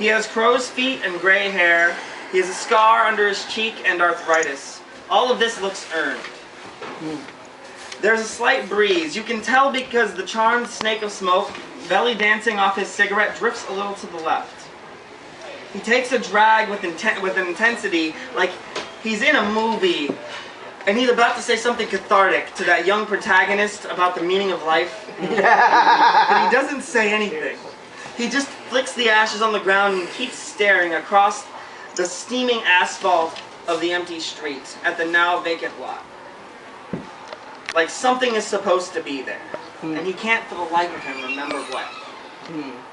He has crow's feet and gray hair. He has a scar under his cheek and arthritis. All of this looks earned. There's a slight breeze. You can tell because the charmed snake of smoke, belly dancing off his cigarette, drifts a little to the left. He takes a drag with intensity, like he's in a movie, and he's about to say something cathartic to that young protagonist about the meaning of life. But he doesn't say anything. He just flicks the ashes on the ground and keeps staring across the steaming asphalt of the empty street at the now vacant lot. Like something is supposed to be there, and he can't for the life of him remember what.